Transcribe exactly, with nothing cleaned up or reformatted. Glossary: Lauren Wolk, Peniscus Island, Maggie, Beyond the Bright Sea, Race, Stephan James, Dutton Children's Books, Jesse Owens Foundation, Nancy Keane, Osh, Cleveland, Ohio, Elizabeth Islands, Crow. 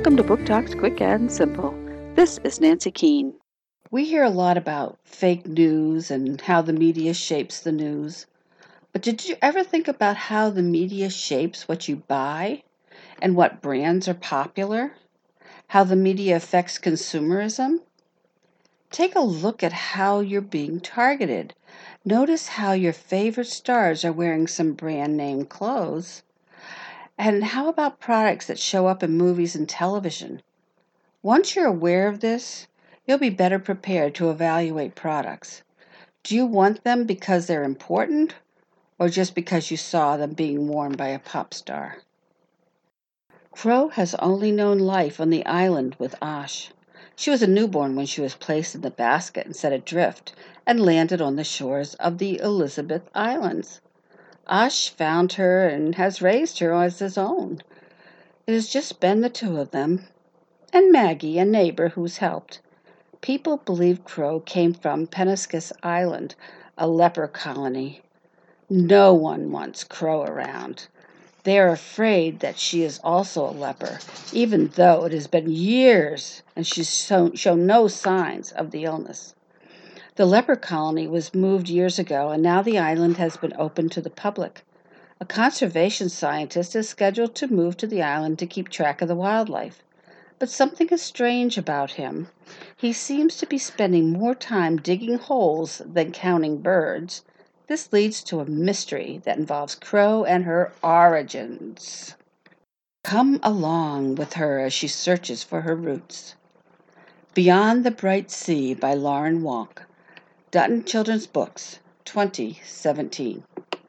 Welcome to Book Talks Quick and Simple. This is Nancy Keane. We hear a lot about fake news and how the media shapes the news. But did you ever think about how the media shapes what you buy and what brands are popular? How the media affects consumerism? Take a look at how you're being targeted. Notice how your favorite stars are wearing some brand name clothes. And how about products that show up in movies and television? Once you're aware of this, you'll be better prepared to evaluate products. Do you want them because they're important, or just because you saw them being worn by a pop star? Crow has only known life on the island with Osh. She was a newborn when she was placed in the basket and set adrift and landed on the shores of the Elizabeth Islands. Osh found her and has raised her as his own. It has just been the two of them, and Maggie, a neighbor who's helped. People believe Crow came from Peniscus Island, a leper colony. No one wants Crow around. They are afraid that she is also a leper, even though it has been years and she's shown, shown no signs of the illness. The leper colony was moved years ago, and now the island has been opened to the public. A conservation scientist is scheduled to move to the island to keep track of the wildlife. But something is strange about him. He seems to be spending more time digging holes than counting birds. This leads to a mystery that involves Crow and her origins. Come along with her as she searches for her roots. Beyond the Bright Sea by Lauren Wolk. Dutton Children's Books, twenty seventeen.